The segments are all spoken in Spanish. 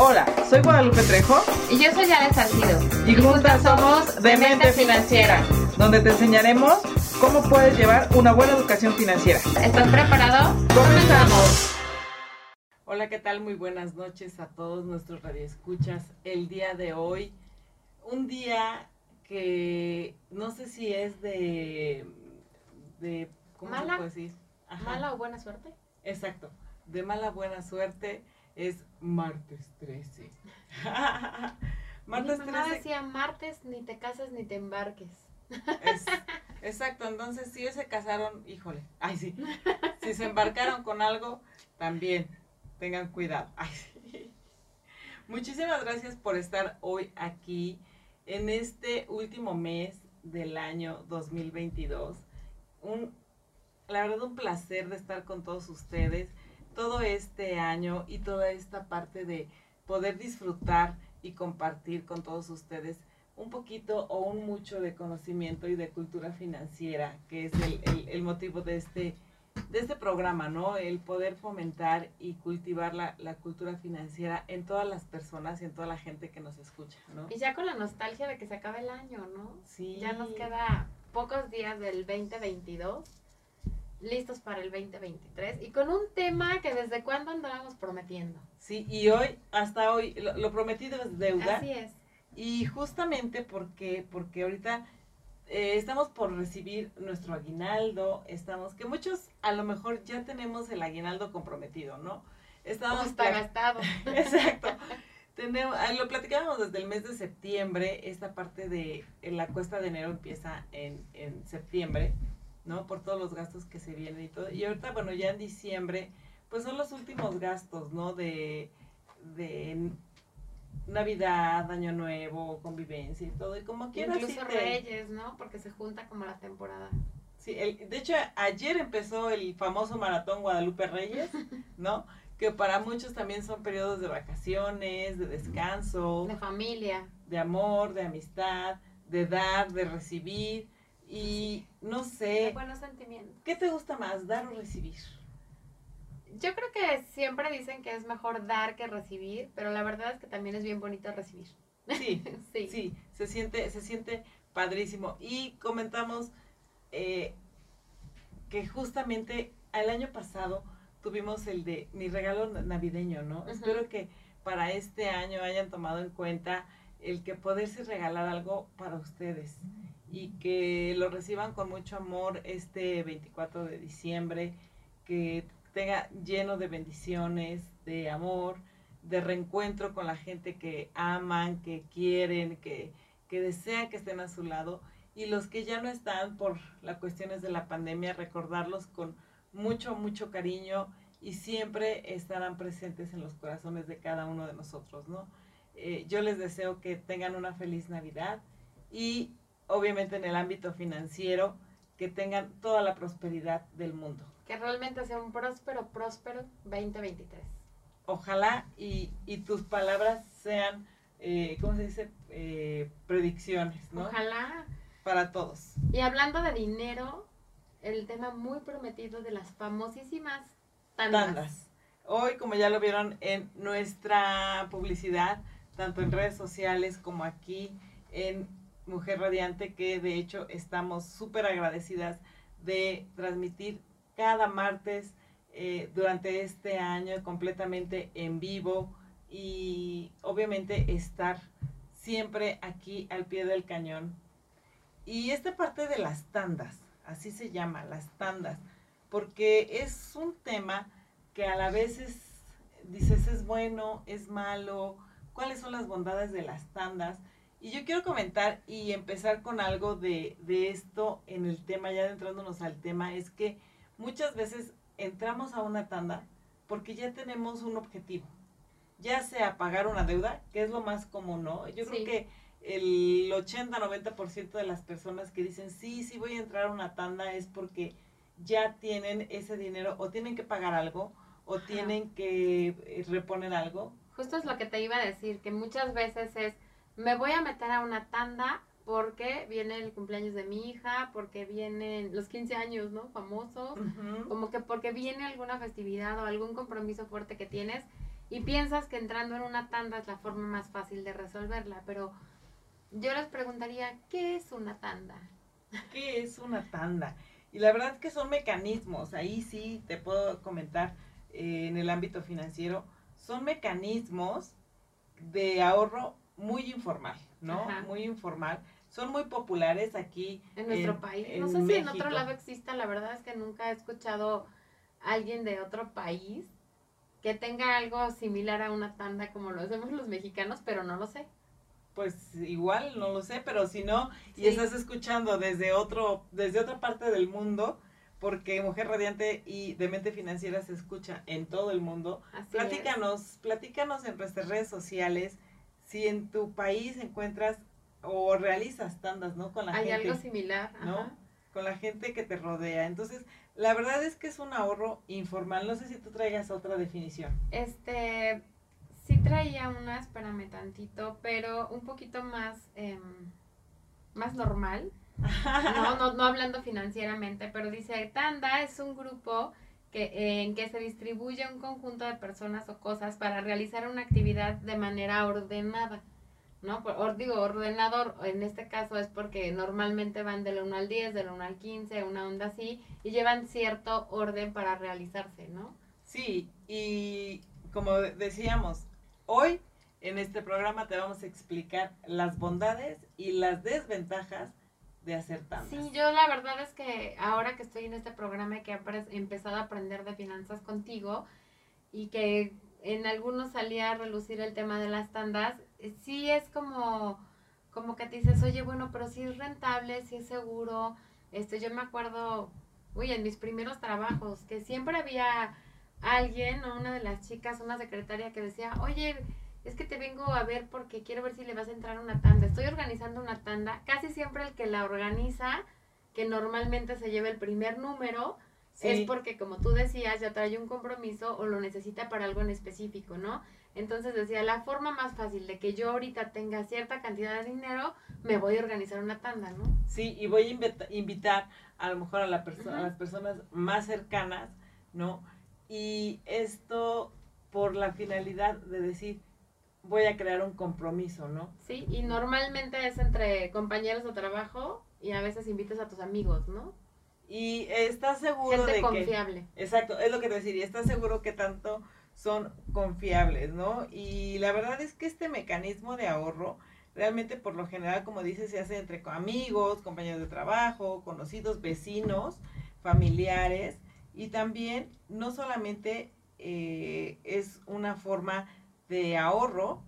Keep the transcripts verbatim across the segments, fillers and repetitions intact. Hola, soy Guadalupe Trejo. Y yo soy Ale Salcido. Y, y juntas, juntas somos Demente Financiera, donde te enseñaremos cómo puedes llevar una buena educación financiera. ¿Estás preparado? ¡Comenzamos! Hola, ¿qué tal? Muy buenas noches a todos nuestros radioescuchas. El día de hoy, un día que no sé si es de... de ¿cómo mala, se puede decir? Ajá. ¿Mala o buena suerte? Exacto, de mala buena suerte. Es martes trece. martes Mi mamá trece. Decía martes, ni te casas ni te embarques. Es, exacto, entonces si ellos se casaron, híjole, ay sí, si se embarcaron con algo, también tengan cuidado. Ay, sí. Muchísimas gracias por estar hoy aquí en este último mes del año dos mil veintidós. Un, la verdad, un placer de estar con todos ustedes. Todo este año y toda esta parte de poder disfrutar y compartir con todos ustedes un poquito o un mucho de conocimiento y de cultura financiera, que es el, el, el motivo de este, de este programa, ¿no? El poder fomentar y cultivar la, la cultura financiera en todas las personas y en toda la gente que nos escucha, ¿no? Y ya con la nostalgia de que se acaba el año, ¿no? Sí. Ya nos queda pocos días del veinte veintidós. Listos para el veinte veintitrés y con un tema que desde cuándo andábamos prometiendo. Sí, y hoy, hasta hoy, lo, lo prometido es deuda. Así es. Y justamente porque, porque ahorita eh, estamos por recibir nuestro aguinaldo, estamos, que muchos a lo mejor ya tenemos el aguinaldo comprometido, ¿no? Estamos está pl- gastado. Exacto. Tenemos, lo platicábamos desde el mes de septiembre, esta parte de en la cuesta de enero empieza en, en septiembre, ¿no? Por todos los gastos que se vienen y todo. Y ahorita, bueno, ya en diciembre, pues son los últimos gastos, ¿no? De, de Navidad, Año Nuevo, convivencia y todo. Y como quieras. Incluso sí te... Reyes, ¿no? Porque se junta como la temporada. Sí, el, de hecho, ayer empezó el famoso Maratón Guadalupe Reyes, ¿no? Que para muchos también son periodos de vacaciones, de descanso. De familia. De amor, de amistad, de dar, de recibir. Y no sé. De buenos sentimientos. ¿Qué te gusta más, dar o recibir? Yo creo que siempre dicen que es mejor dar que recibir, pero la verdad es que también es bien bonito recibir. Sí, sí. sí, se siente, se siente padrísimo. Y comentamos eh, que justamente el año pasado tuvimos el de mi regalo navideño, ¿no? Uh-huh. Espero que para este año hayan tomado en cuenta el que poderse regalar algo para ustedes. Y que lo reciban con mucho amor este veinticuatro de diciembre, que tenga lleno de bendiciones, de amor, de reencuentro con la gente que aman, que quieren, que, que desean que estén a su lado. Y los que ya no están por las cuestiones de la pandemia, recordarlos con mucho, mucho cariño y siempre estarán presentes en los corazones de cada uno de nosotros, ¿no? Eh, yo les deseo que tengan una feliz Navidad y... obviamente en el ámbito financiero, que tengan toda la prosperidad del mundo. Que realmente sea un próspero, próspero veinte veintitrés. Ojalá y, y tus palabras sean, eh, ¿cómo se dice? Eh, predicciones, ¿no? Ojalá. Para todos. Y hablando de dinero, el tema muy prometido de las famosísimas tandas. Tandas. Hoy, como ya lo vieron en nuestra publicidad, tanto en redes sociales como aquí en Mujer Radiante, que de hecho estamos súper agradecidas de transmitir cada martes eh, durante este año completamente en vivo y obviamente estar siempre aquí al pie del cañón. Y esta parte de las tandas, así se llama, las tandas, porque es un tema que a la vez es, dices, es bueno, es malo, cuáles son las bondades de las tandas. Y yo quiero comentar y empezar con algo de, de esto en el tema, ya adentrándonos al tema, es que muchas veces entramos a una tanda porque ya tenemos un objetivo, ya sea pagar una deuda, que es lo más común, ¿no? Yo sí. Creo que el ochenta noventa por ciento de las personas que dicen, sí, sí voy a entrar a una tanda es porque ya tienen ese dinero o tienen que pagar algo o ajá, tienen que reponer algo. Justo es lo que te iba a decir, que muchas veces es, me voy a meter a una tanda porque viene el cumpleaños de mi hija, porque vienen los quince años, ¿no? Famosos, uh-huh. Como que porque viene alguna festividad o algún compromiso fuerte que tienes Y piensas que entrando en una tanda es la forma más fácil de resolverla, pero yo les preguntaría, ¿qué es una tanda? ¿Qué es una tanda? Y la verdad es que son mecanismos, ahí sí te puedo comentar, eh, en el ámbito financiero, son mecanismos de ahorro muy informal, ¿no? Ajá. Muy informal. Son muy populares aquí en nuestro en, país. No sé si México. En otro lado exista, la verdad es que nunca he escuchado a alguien de otro país que tenga algo similar a una tanda como lo hacemos los mexicanos, pero no lo sé. Pues igual, no lo sé, pero si no, sí. Y estás escuchando desde otro, desde otra parte del mundo, porque Mujer Radiante y Demente Financiera se escucha en todo el mundo. Así platícanos, es. platícanos en nuestras redes sociales, si en tu país encuentras o realizas tandas, ¿no? Con la Hay gente, algo similar, ¿no? Ajá. Con la gente que te rodea. Entonces, la verdad es que es un ahorro informal. No sé si tú traigas otra definición. Este, sí traía una, espérame tantito, pero un poquito más, eh, más normal. No, no, no hablando financieramente, pero dice, tanda es un grupo que, eh, en que se distribuye un conjunto de personas o cosas para realizar una actividad de manera ordenada. ¿No? Por, or, digo, ordenador, en este caso es porque normalmente van del uno al diez, del uno al quince, una onda así, y llevan cierto orden para realizarse, ¿no? Sí, y como decíamos, hoy en este programa te vamos a explicar las bondades y las desventajas de hacer tandas. Sí, yo la verdad es que ahora que estoy en este programa y que he empezado a aprender de finanzas contigo, y que en algunos salía a relucir el tema de las tandas, sí es como, como que te dices, oye, bueno, pero sí es rentable, sí es seguro. Este, yo me acuerdo, uy, en mis primeros trabajos, que siempre había alguien, o una de las chicas, una secretaria que decía, oye, es que te vengo a ver porque quiero ver si le vas a entrar una tanda. Estoy organizando una tanda. Casi siempre el que la organiza, que normalmente se lleva el primer número, sí. Es porque, como tú decías, ya trae un compromiso o lo necesita para algo en específico, ¿no? Entonces decía, la forma más fácil de que yo ahorita tenga cierta cantidad de dinero, me voy a organizar una tanda, ¿no? Sí, y voy a invita invitar a lo mejor a, la perso- a las personas más cercanas, ¿no? Y esto por la finalidad de decir, voy a crear un compromiso, ¿no? Sí, y normalmente es entre compañeros de trabajo y a veces invitas a tus amigos, ¿no? Y estás seguro Gente de confiable. que... Exacto, es lo que te decía, estás seguro que tanto son confiables, ¿no? Y la verdad es que este mecanismo de ahorro, realmente por lo general, como dices, se hace entre amigos, compañeros de trabajo, conocidos, vecinos, familiares, y también no solamente eh, es una forma de ahorro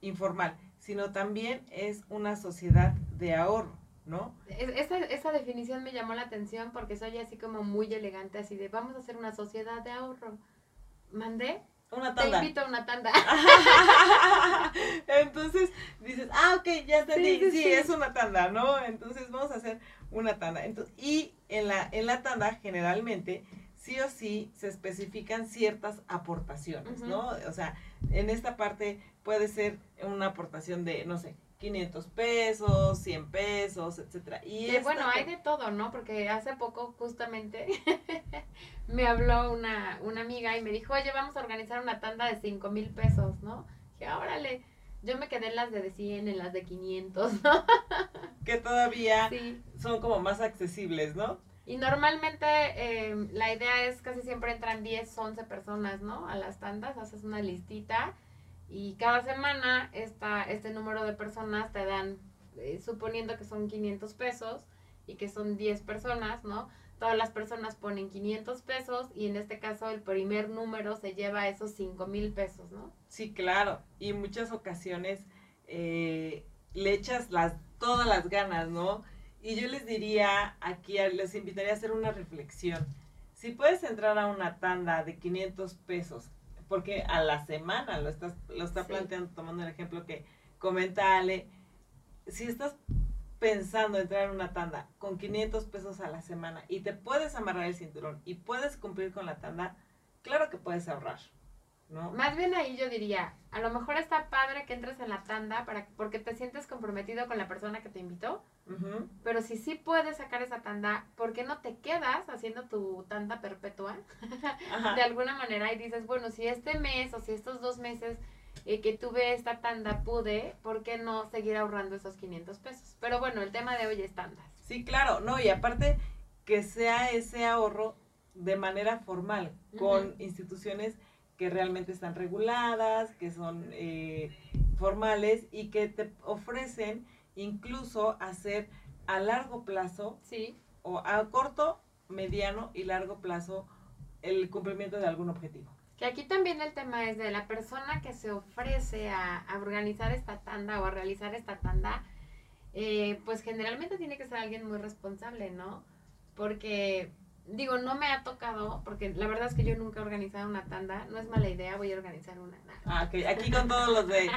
informal, sino también es una sociedad de ahorro. ¿No? Esa, esa definición me llamó la atención porque soy así como muy elegante, así de vamos a hacer una sociedad de ahorro. ¿Mandé? Una tanda. Te invito a una tanda. Entonces dices, ah, ok, ya entendí, sí, sí, sí, sí, es una tanda, ¿no? Entonces vamos a hacer una tanda. Entonces, y en la, en la tanda generalmente sí o sí se especifican ciertas aportaciones, uh-huh. ¿no? O sea, en esta parte puede ser una aportación de, no sé, quinientos pesos, cien pesos, etcétera. Y sí, bueno, hay de todo, ¿no? Porque hace poco justamente me habló una, una amiga y me dijo, oye, vamos a organizar una tanda de cinco mil pesos, ¿no? Dije, órale, yo me quedé en las de cien, en las de quinientos, ¿no? Que todavía sí. Son como más accesibles, ¿no? Y normalmente eh, la idea es casi siempre entran diez, once personas, ¿no? A las tandas, haces una listita. Y cada semana esta, este número de personas te dan, eh, suponiendo que son quinientos pesos y que son diez personas, ¿no? Todas las personas ponen quinientos pesos y en este caso el primer número se lleva esos cinco mil pesos, ¿no? Sí, claro. Y en muchas ocasiones eh, le echas las, todas las ganas, ¿no? Y yo les diría aquí, les invitaría a hacer una reflexión. Si puedes entrar a una tanda de quinientos pesos, porque a la semana lo estás lo está sí. planteando, tomando el ejemplo que comenta Ale, si estás pensando entrar en una tanda con quinientos pesos a la semana y te puedes amarrar el cinturón y puedes cumplir con la tanda, claro que puedes ahorrar, ¿no? Más bien ahí yo diría, a lo mejor está padre que entres en la tanda para porque te sientes comprometido con la persona que te invitó, Uh-huh. Pero si sí puedes sacar esa tanda, ¿por qué no te quedas haciendo tu tanda perpetua? De alguna manera, y dices, bueno, si este mes o si estos dos meses eh, que tuve esta tanda pude, ¿por qué no seguir ahorrando esos quinientos pesos? Pero bueno, el tema de hoy es tandas. Sí, claro, no, y aparte que sea ese ahorro de manera formal, con uh-huh. instituciones que realmente están reguladas, que son eh, formales y que te ofrecen incluso hacer a largo plazo, sí, o a corto, mediano y largo plazo el cumplimiento de algún objetivo. Que aquí también el tema es de la persona que se ofrece a, a organizar esta tanda o a realizar esta tanda, eh, pues generalmente tiene que ser alguien muy responsable, ¿no? Porque, digo, no me ha tocado, porque la verdad es que yo nunca he organizado una tanda, no es mala idea, voy a organizar una. Ah, okay. Aquí con todos los de,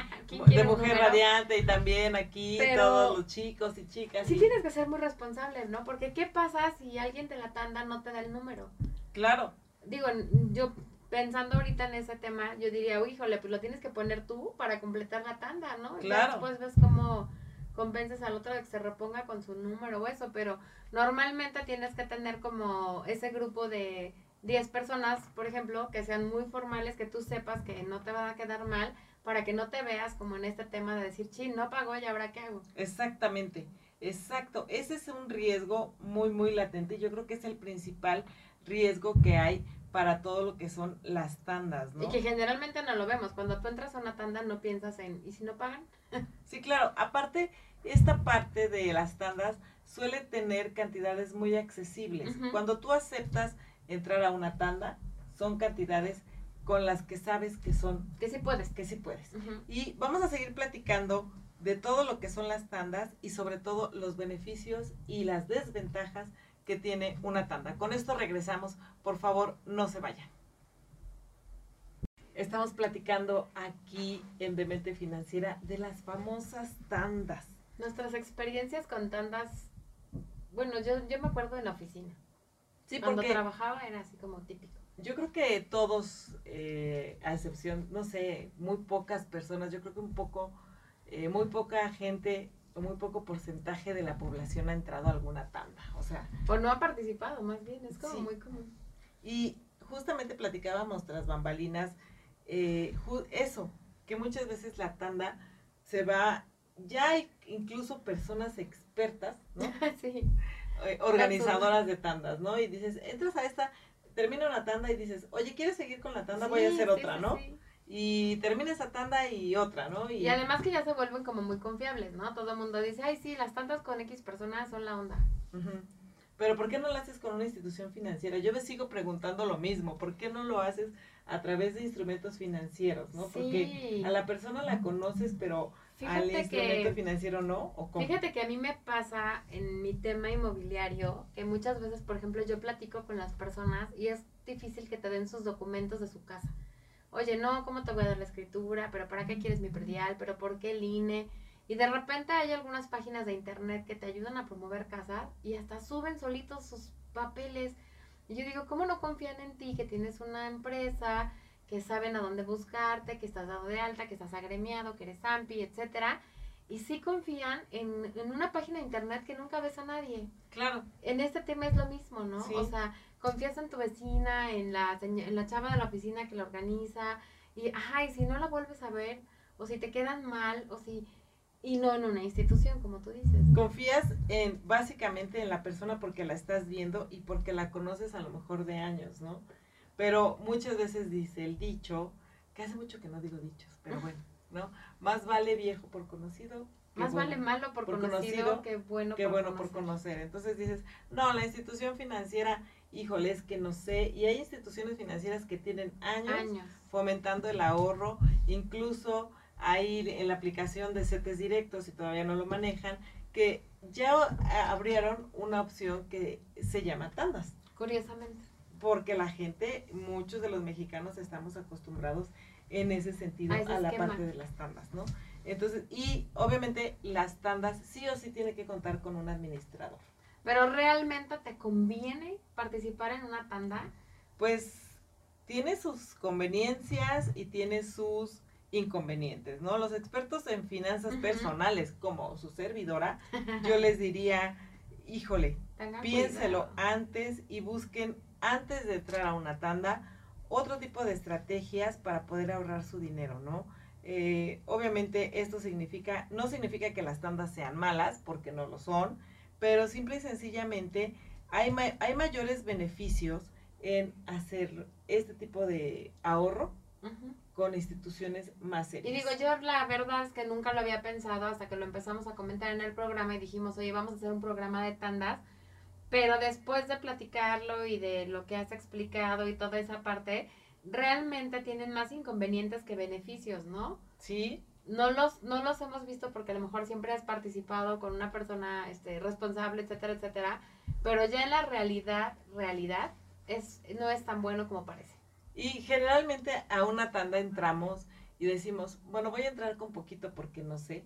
de Mujer Radiante y también aquí pero todos los chicos y chicas. Sí, y tienes que ser muy responsable, ¿no? Porque ¿qué pasa si alguien de la tanda no te da el número? Claro. Digo, yo pensando ahorita en ese tema, yo diría, uy, híjole, pues lo tienes que poner tú para completar la tanda, ¿no? Claro. Y después ves cómo compenses al otro de que se reponga con su número o eso, pero normalmente tienes que tener como ese grupo de diez personas, por ejemplo, que sean muy formales, que tú sepas que no te van a quedar mal, para que no te veas como en este tema de decir, sí, no pagó, ¿y ahora qué hago? Exactamente, exacto. Ese es un riesgo muy, muy latente. Yo creo que es el principal riesgo que hay para todo lo que son las tandas, ¿no? Y que generalmente no lo vemos. Cuando tú entras a una tanda no piensas en, ¿y si no pagan? Sí, claro. Aparte, esta parte de las tandas suele tener cantidades muy accesibles. Uh-huh. Cuando tú aceptas entrar a una tanda, son cantidades con las que sabes que son... Que sí puedes. Que sí puedes. Uh-huh. Y vamos a seguir platicando de todo lo que son las tandas y sobre todo los beneficios y las desventajas que tiene una tanda. Con esto regresamos. Por favor, no se vayan. Estamos platicando aquí en Demente Financiera de las famosas tandas. Nuestras experiencias con tandas, bueno, yo, yo me acuerdo en la oficina. Sí, cuando trabajaba era así como típico. Yo creo que todos, eh, a excepción, no sé, muy pocas personas, yo creo que un poco, eh, muy poca gente, o muy poco porcentaje de la población ha entrado a alguna tanda, o sea. O no ha participado, más bien, es como sí, muy común. Y justamente platicábamos tras bambalinas, eh, eso, que muchas veces la tanda se va, ya hay incluso personas expertas, ¿no? Sí. Organizadoras de tandas, ¿no? Y dices, entras a esta, termina una tanda y dices, oye, ¿quieres seguir con la tanda? Sí, voy a hacer sí, otra, sí, ¿no? Sí. Y termina esa tanda y otra, ¿no? Y... y además que ya se vuelven como muy confiables, ¿no? Todo el mundo dice, ay, sí, las tandas con X personas son la onda. Uh-huh. Pero ¿por qué no lo haces con una institución financiera? Yo me sigo preguntando lo mismo, ¿por qué no lo haces a través de instrumentos financieros, no? Sí. Porque a la persona la conoces, pero... Fíjate al instrumento que, financiero no, ¿o cómo? Fíjate que a mí me pasa en mi tema inmobiliario que muchas veces, por ejemplo, yo platico con las personas y es difícil que te den sus documentos de su casa. Oye, no, ¿cómo te voy a dar la escritura? ¿Pero para qué quieres mi predial? ¿Pero por qué el I N E? Y de repente hay algunas páginas de internet que te ayudan a promover casas y hasta suben solitos sus papeles. Y yo digo, ¿cómo no confían en ti que tienes una empresa, que saben a dónde buscarte, que estás dado de alta, que estás agremiado, que eres A M P I, etcétera? Y sí confían en, en una página de internet que nunca ves a nadie. Claro. En este tema es lo mismo, ¿no? Sí. O sea, confías en tu vecina, en la, en la chava de la oficina que la organiza, y ajá, y si no la vuelves a ver, o si te quedan mal, o si... Y no en una institución, como tú dices. Confías en básicamente en la persona porque la estás viendo y porque la conoces a lo mejor de años, ¿no? Pero muchas veces dice el dicho, que hace mucho que no digo dichos, pero bueno, ¿no? Más vale viejo por conocido. Más bueno, vale malo por, por conocido, conocido que bueno, que por, bueno conocer. por conocer. Entonces dices, no, la institución financiera, híjole, es que no sé. Y hay instituciones financieras que tienen años, años. fomentando el ahorro, incluso ahí en la aplicación de CETES Directo, si todavía no lo manejan, que ya abrieron una opción que se llama tandas. Curiosamente. Porque la gente, muchos de los mexicanos estamos acostumbrados en ese sentido a, a la parte de las tandas, ¿no? Entonces, y obviamente las tandas sí o sí tiene que contar con un administrador. ¿Pero realmente te conviene participar en una tanda? Pues tiene sus conveniencias y tiene sus inconvenientes, ¿no? Los expertos en finanzas uh-huh. personales, como su servidora, yo les diría, híjole, tengan piénselo cuidado antes y busquen, antes de entrar a una tanda, otro tipo de estrategias para poder ahorrar su dinero, ¿no? Eh, obviamente esto significa, no significa que las tandas sean malas, porque no lo son, pero simple y sencillamente hay, ma- hay mayores beneficios en hacer este tipo de ahorro uh-huh. con instituciones más serias. Y digo, yo la verdad es que nunca lo había pensado hasta que lo empezamos a comentar en el programa y dijimos, oye, vamos a hacer un programa de tandas, pero después de platicarlo y de lo que has explicado y toda esa parte, realmente tienen más inconvenientes que beneficios, ¿no? Sí. No los, no los hemos visto porque a lo mejor siempre has participado con una persona este, responsable, etcétera, etcétera, pero ya en la realidad, realidad, es, no es tan bueno como parece. Y generalmente a una tanda entramos y decimos, bueno, voy a entrar con poquito porque no sé,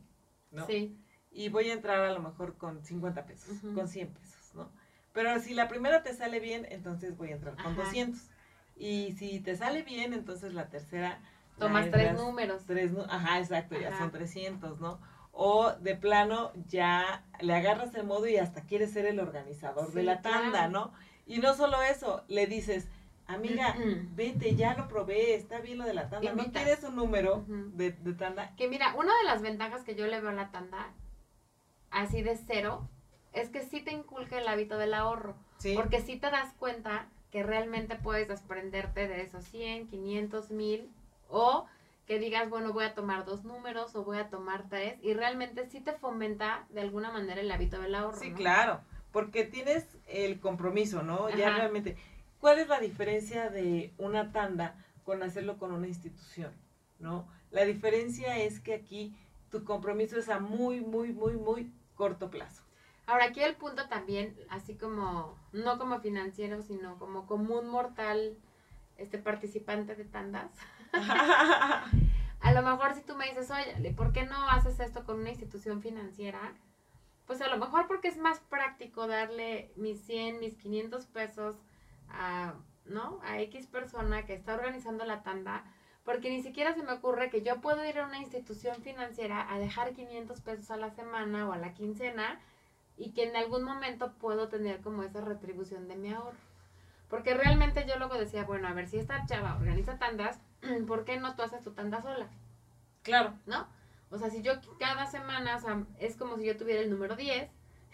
¿no? Sí. Y voy a entrar a lo mejor con cincuenta pesos, uh-huh. con cien pesos, ¿no? Pero si la primera te sale bien, entonces voy a entrar con Ajá. doscientos. Y si te sale bien, entonces la tercera... Tomas tres números. Tres, ajá, exacto, ajá. ya son trescientos, ¿no? O de plano ya le agarras el modo y hasta quieres ser el organizador sí, de la tanda, claro. ¿no? Y no solo eso, le dices, amiga, uh-huh. vete, ya lo probé, está bien lo de la tanda, ¿no quieres un número uh-huh. de, de tanda? Que mira, una de las ventajas que yo le veo a la tanda, así de cero, es que sí te inculca el hábito del ahorro, ¿sí? Porque sí te das cuenta que realmente puedes desprenderte de esos cien, quinientos, mil, o que digas, bueno, voy a tomar dos números o voy a tomar tres, y realmente sí te fomenta de alguna manera el hábito del ahorro. Sí, ¿no? Claro, porque tienes el compromiso, ¿no? Ajá. Ya realmente, ¿cuál es la diferencia de una tanda con hacerlo con una institución, no? La diferencia es que aquí tu compromiso es a muy, muy, muy, muy corto plazo. Ahora, aquí el punto también, así como, no como financiero, sino como común mortal, este participante de tandas. A lo mejor si tú me dices, oye, ¿por qué no haces esto con una institución financiera? Pues a lo mejor porque es más práctico darle mis cien, mis quinientos pesos a, ¿no? a X persona que está organizando la tanda, porque ni siquiera se me ocurre que yo puedo ir a una institución financiera a dejar quinientos pesos a la semana o a la quincena, y que en algún momento puedo tener como esa retribución de mi ahorro. Porque realmente yo luego decía, bueno, a ver, si esta chava organiza tandas, ¿por qué no tú haces tu tanda sola? Claro. ¿No? O sea, si yo cada semana, o sea, es como si yo tuviera el número diez,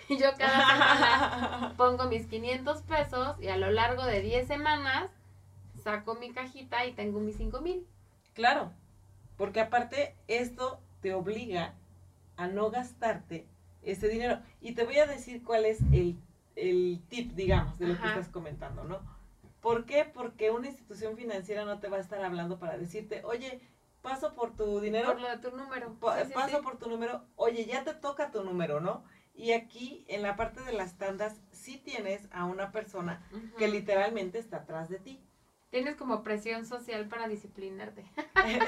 y yo cada semana pongo mis quinientos pesos, y a lo largo de diez semanas saco mi cajita y tengo mis cinco mil. Claro, porque aparte esto te obliga a no gastarte ese dinero. Y te voy a decir cuál es el, el tip, digamos, de lo Ajá. que estás comentando, ¿no? ¿Por qué? Porque una institución financiera no te va a estar hablando para decirte, oye, paso por tu dinero. Por lo de tu número. Po- sí, sí, paso sí. por tu número. Oye, ya te toca tu número, ¿no? Y aquí, en la parte de las tandas, sí tienes a una persona Ajá. que literalmente está atrás de ti. Tienes como presión social para disciplinarte.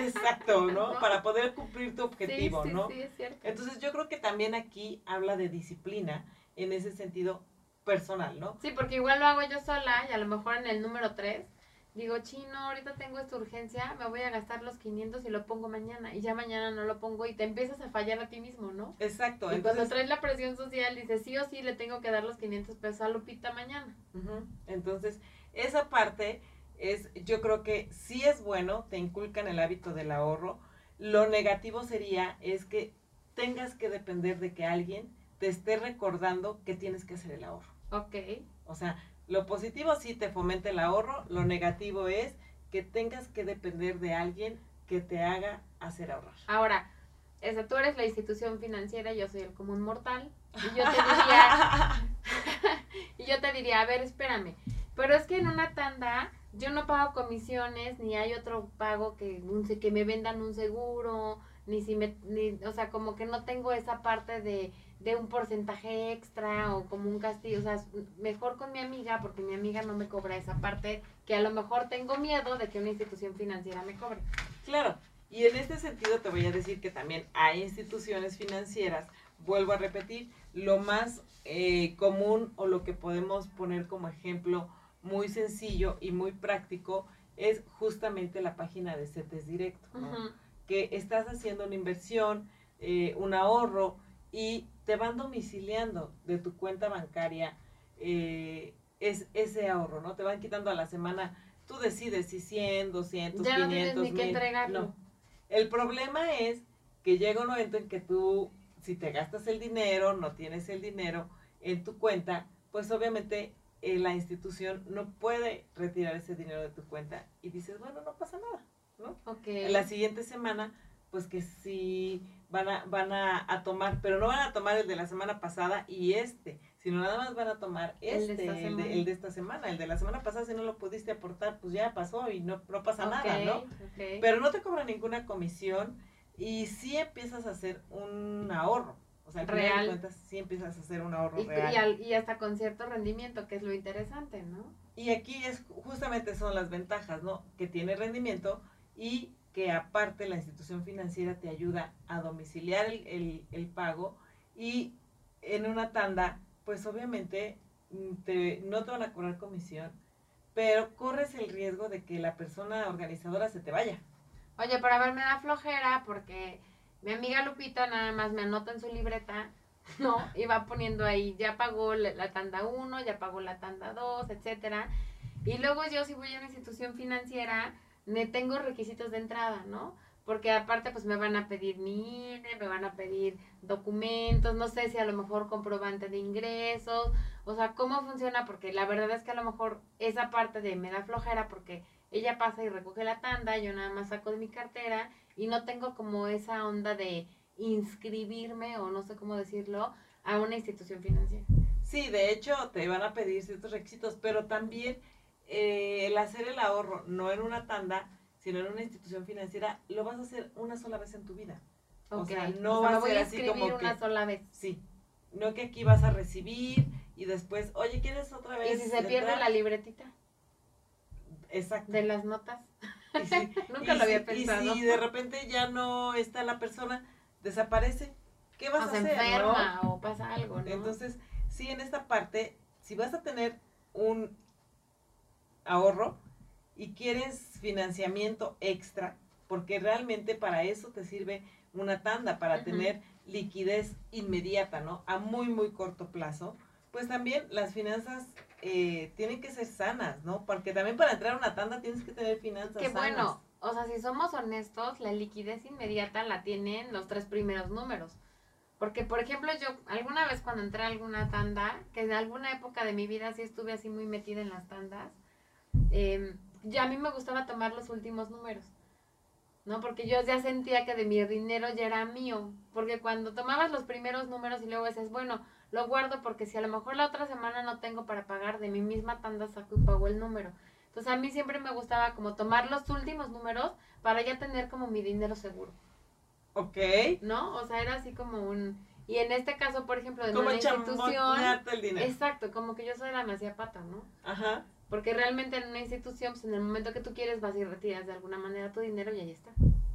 Exacto, ¿no? ¿no? Para poder cumplir tu objetivo, sí, sí, ¿no? Sí, es cierto. Entonces yo creo que también aquí habla de disciplina en ese sentido personal, ¿no? Sí, porque igual lo hago yo sola y a lo mejor en el número tres digo, chino, ahorita tengo esta urgencia, me voy a gastar los quinientos y lo pongo mañana, y ya mañana no lo pongo y te empiezas a fallar a ti mismo, ¿no? Exacto. Y entonces, cuando traes la presión social dices, sí o sí le tengo que dar los quinientos pesos a Lupita mañana. Uh-huh. Entonces, esa parte... Es, yo creo que sí es bueno, te inculcan el hábito del ahorro. Lo negativo sería es que tengas que depender de que alguien te esté recordando que tienes que hacer el ahorro. Ok. O sea, lo positivo sí te fomenta el ahorro, lo negativo es que tengas que depender de alguien que te haga hacer ahorrar. Ahora, esa, tú eres la institución financiera, yo soy el común mortal, y yo te diría, y yo te diría, a ver, espérame, pero es que en una tanda... Yo no pago comisiones, ni hay otro pago que, que me vendan un seguro, ni si me, ni, o sea, como que no tengo esa parte de, de un porcentaje extra o como un castigo, o sea, mejor con mi amiga, porque mi amiga no me cobra esa parte, que a lo mejor tengo miedo de que una institución financiera me cobre. Claro, y en este sentido te voy a decir que también hay instituciones financieras, vuelvo a repetir, lo más eh, común o lo que podemos poner como ejemplo muy sencillo y muy práctico es justamente la página de CETES Directo, ¿no? Uh-huh. que estás haciendo una inversión, eh, un ahorro, y te van domiciliando de tu cuenta bancaria eh, es, ese ahorro, ¿no? Te van quitando a la semana, tú decides si cien, doscientos, ya quinientos, ya no tienes ni que entregarlo. No. El problema es que llega un momento en que tú, si te gastas el dinero, no tienes el dinero en tu cuenta, pues obviamente eh, la institución no puede retirar ese dinero de tu cuenta. Y dices, bueno, no pasa nada, ¿no? Okay. La siguiente semana, pues que sí van a, van a, a tomar, pero no van a tomar el de la semana pasada y este, sino nada más van a tomar este, el de, el de, el de esta semana, el de la semana pasada. Si no lo pudiste aportar, pues ya pasó y no, no pasa okay, nada, ¿no? Okay. Pero no te cobran ninguna comisión y sí empiezas a hacer un ahorro. O sea, al final de cuentas, sí empiezas a hacer un ahorro y, real. Y, al, y hasta con cierto rendimiento, que es lo interesante, ¿no? Y aquí es justamente son las ventajas, ¿no? Que tiene rendimiento y que aparte la institución financiera te ayuda a domiciliar el, el, el pago, y en una tanda, pues obviamente te, no te van a cobrar comisión, pero corres el riesgo de que la persona organizadora se te vaya. Oye, pero a ver, me da flojera porque mi amiga Lupita nada más me anota en su libreta, ¿no? Y va poniendo ahí, ya pagó la, la tanda uno, ya pagó la tanda dos, etcétera. Y luego yo, si voy a una institución financiera, me tengo requisitos de entrada, ¿no? Porque aparte, pues, me van a pedir mi I N E, me van a pedir documentos, no sé si a lo mejor comprobante de ingresos, o sea, ¿cómo funciona? Porque la verdad es que a lo mejor esa parte de me da flojera porque ella pasa y recoge la tanda, yo nada más saco de mi cartera y no tengo como esa onda de inscribirme, o no sé cómo decirlo, a una institución financiera. Sí, de hecho, te van a pedir ciertos requisitos, pero también eh, el hacer el ahorro, no en una tanda, sino en una institución financiera, lo vas a hacer una sola vez en tu vida. Okay. O sea, no vas a ser así como que... una sola vez. Sí, no que aquí vas a recibir y después, oye, ¿quieres otra vez? ¿Y si se pierde la libretita? Exacto. De las notas. Y si, nunca y lo había si, pensado. Y si de repente ya no está la persona, desaparece, ¿qué vas o a se hacer? Enferma, ¿no? O pasa algo, ¿no? Entonces, sí, en esta parte, si vas a tener un ahorro y quieres financiamiento extra, porque realmente para eso te sirve una tanda, para uh-huh. tener liquidez inmediata, ¿no? A muy, muy corto plazo, pues también las finanzas Eh, tienen que ser sanas, ¿no? Porque también para entrar a una tanda tienes que tener finanzas sanas. Que bueno, o sea, si somos honestos, la liquidez inmediata la tienen los tres primeros números. Porque, por ejemplo, yo alguna vez cuando entré a alguna tanda, que en alguna época de mi vida sí estuve así muy metida en las tandas, eh, ya a mí me gustaba tomar los últimos números, ¿no? Porque yo ya sentía que de mi dinero ya era mío. Porque cuando tomabas los primeros números y luego dices, bueno, lo guardo porque si a lo mejor la otra semana no tengo para pagar, de mi misma tanda saco y pago el número. Entonces a mí siempre me gustaba como tomar los últimos números para ya tener como mi dinero seguro. Ok. ¿No? O sea, era así como un... Y en este caso, por ejemplo, de una institución... el dinero. Exacto, como que yo soy la macía pata, ¿no? Ajá. Porque realmente en una institución, pues en el momento que tú quieres vas y retiras de alguna manera tu dinero y ahí está.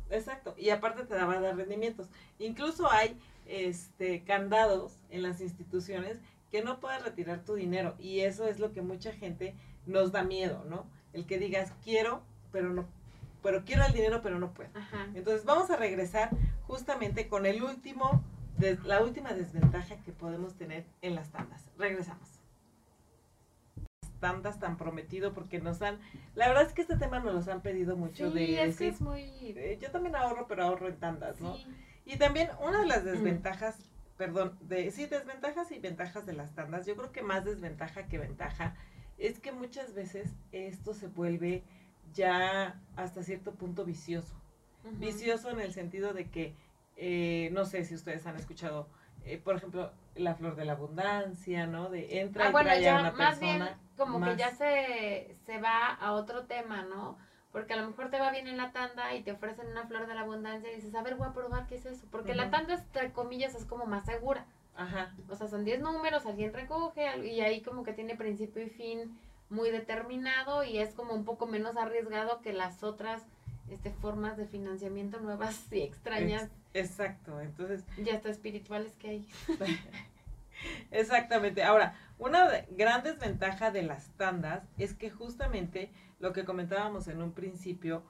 Exacto. Y aparte te van a dar rendimientos. Incluso hay... este candados en las instituciones que no puedes retirar tu dinero, y eso es lo que mucha gente nos da miedo, ¿no? El que digas quiero, pero no, pero quiero el dinero, pero no puedo. Ajá. Entonces vamos a regresar justamente con el último, des, la última desventaja que podemos tener en las tandas. Regresamos. Tandas tan prometido porque nos han, la verdad es que este tema nos los han pedido mucho, sí, de es que es muy... yo también ahorro, pero ahorro en tandas, ¿no? Sí. Y también una de las desventajas, mm. perdón, de sí, desventajas y ventajas de las tandas, yo creo que más desventaja que ventaja, es que muchas veces esto se vuelve ya hasta cierto punto vicioso. Uh-huh. Vicioso en el sentido de que, eh, no sé si ustedes han escuchado, eh, por ejemplo, la flor de la abundancia, ¿no? De entra ah, y bueno, trae ya a una más persona. Bien, como más... que ya se, se va a otro tema, ¿no? Porque a lo mejor te va bien en la tanda y te ofrecen una flor de la abundancia y dices, a ver, voy a probar qué es eso. Porque uh-huh. la tanda, entre comillas, es como más segura. Ajá. O sea, son diez números, alguien recoge y ahí como que tiene principio y fin muy determinado y es como un poco menos arriesgado que las otras este, formas de financiamiento nuevas y extrañas. Es, exacto, entonces... Y hasta espirituales que hay. Exactamente. Ahora, una gran desventaja de las tandas es que justamente... lo que comentábamos en un principio,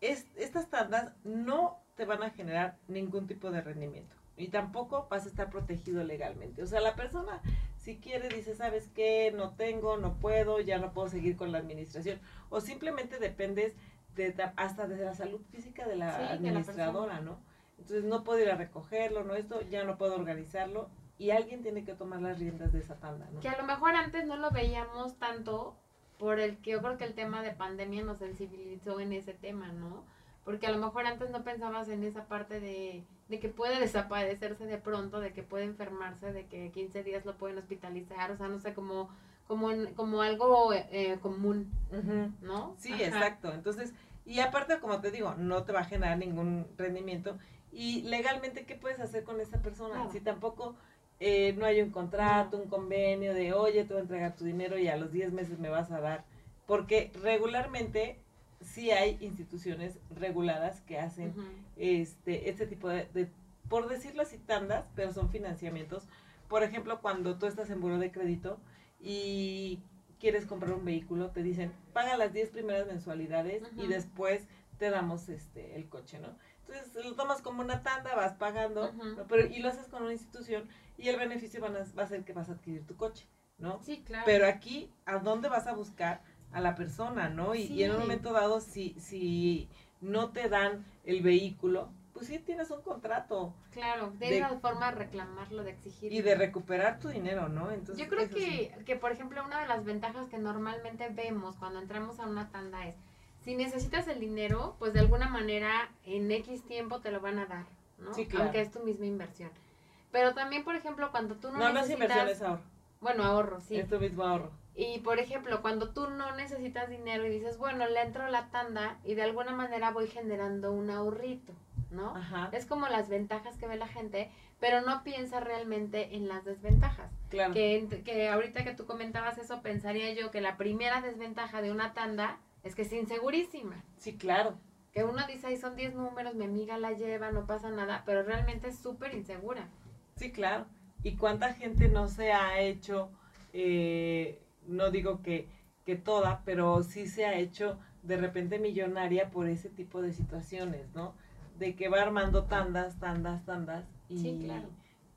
es, estas tandas no te van a generar ningún tipo de rendimiento. Y tampoco vas a estar protegido legalmente. O sea, la persona, si quiere, dice, ¿sabes qué? No tengo, no puedo, ya no puedo seguir con la administración. O simplemente dependes de, hasta de la salud física de la sí, administradora, de la ¿no? Entonces, no puedo ir a recogerlo, no esto, ya no puedo organizarlo. Y alguien tiene que tomar las riendas de esa tanda, ¿no? Que a lo mejor antes no lo veíamos tanto por el que yo creo que el tema de pandemia nos sensibilizó en ese tema, ¿no? Porque a lo mejor antes no pensabas en esa parte de, de que puede desaparecerse de pronto, de que puede enfermarse, de que quince días lo pueden hospitalizar, o sea, no sé, como como, como algo eh, común, uh-huh. ¿no? Sí, ajá. Exacto. Entonces, y aparte, como te digo, no te va a generar ningún rendimiento. Y legalmente, ¿qué puedes hacer con esa persona? Claro. Si tampoco eh, no hay un contrato, un convenio de, oye, te voy a entregar tu dinero y a los diez meses me vas a dar. Porque regularmente sí hay instituciones reguladas que hacen uh-huh. este este tipo de, de, por decirlo así, tandas, pero son financiamientos. Por ejemplo, cuando tú estás en buró de crédito y quieres comprar un vehículo, te dicen, paga las diez primeras mensualidades uh-huh. y después te damos este el coche, ¿no? Entonces lo tomas como una tanda, vas pagando, uh-huh. ¿no? Pero, y lo haces con una institución y el beneficio van a, va a ser que vas a adquirir tu coche, ¿no? Sí, claro. Pero aquí, ¿a dónde vas a buscar a la persona, no? Y, sí. y en un momento dado, si, si no te dan el vehículo, pues sí tienes un contrato. Claro, de, de esa forma de reclamarlo, de exigirlo. Y de recuperar tu dinero, ¿no? Entonces, yo creo que, sí. que, por ejemplo, una de las ventajas que normalmente vemos cuando entramos a una tanda es, si necesitas el dinero, pues de alguna manera en X tiempo te lo van a dar, ¿no? Sí, claro. Aunque es tu misma inversión. Pero también, por ejemplo, cuando tú no, no necesitas... No, no es inversión, es ahorro. Bueno, ahorro, sí. Es tu mismo ahorro. Y, por ejemplo, cuando tú no necesitas dinero y dices, bueno, le entro la tanda y de alguna manera voy generando un ahorrito, ¿no? Ajá. Es como las ventajas que ve la gente, pero no piensa realmente en las desventajas. Claro. Que, que ahorita que tú comentabas eso, pensaría yo que la primera desventaja de una tanda es que es insegurísima. Sí, claro. Que uno dice, ahí son diez números, mi amiga la lleva, no pasa nada, pero realmente es súper insegura. Sí, claro. ¿Y cuánta gente no se ha hecho... Eh, no digo que, que toda, pero sí se ha hecho de repente millonaria por ese tipo de situaciones, ¿no? De que va armando tandas, tandas, tandas y, sí, claro.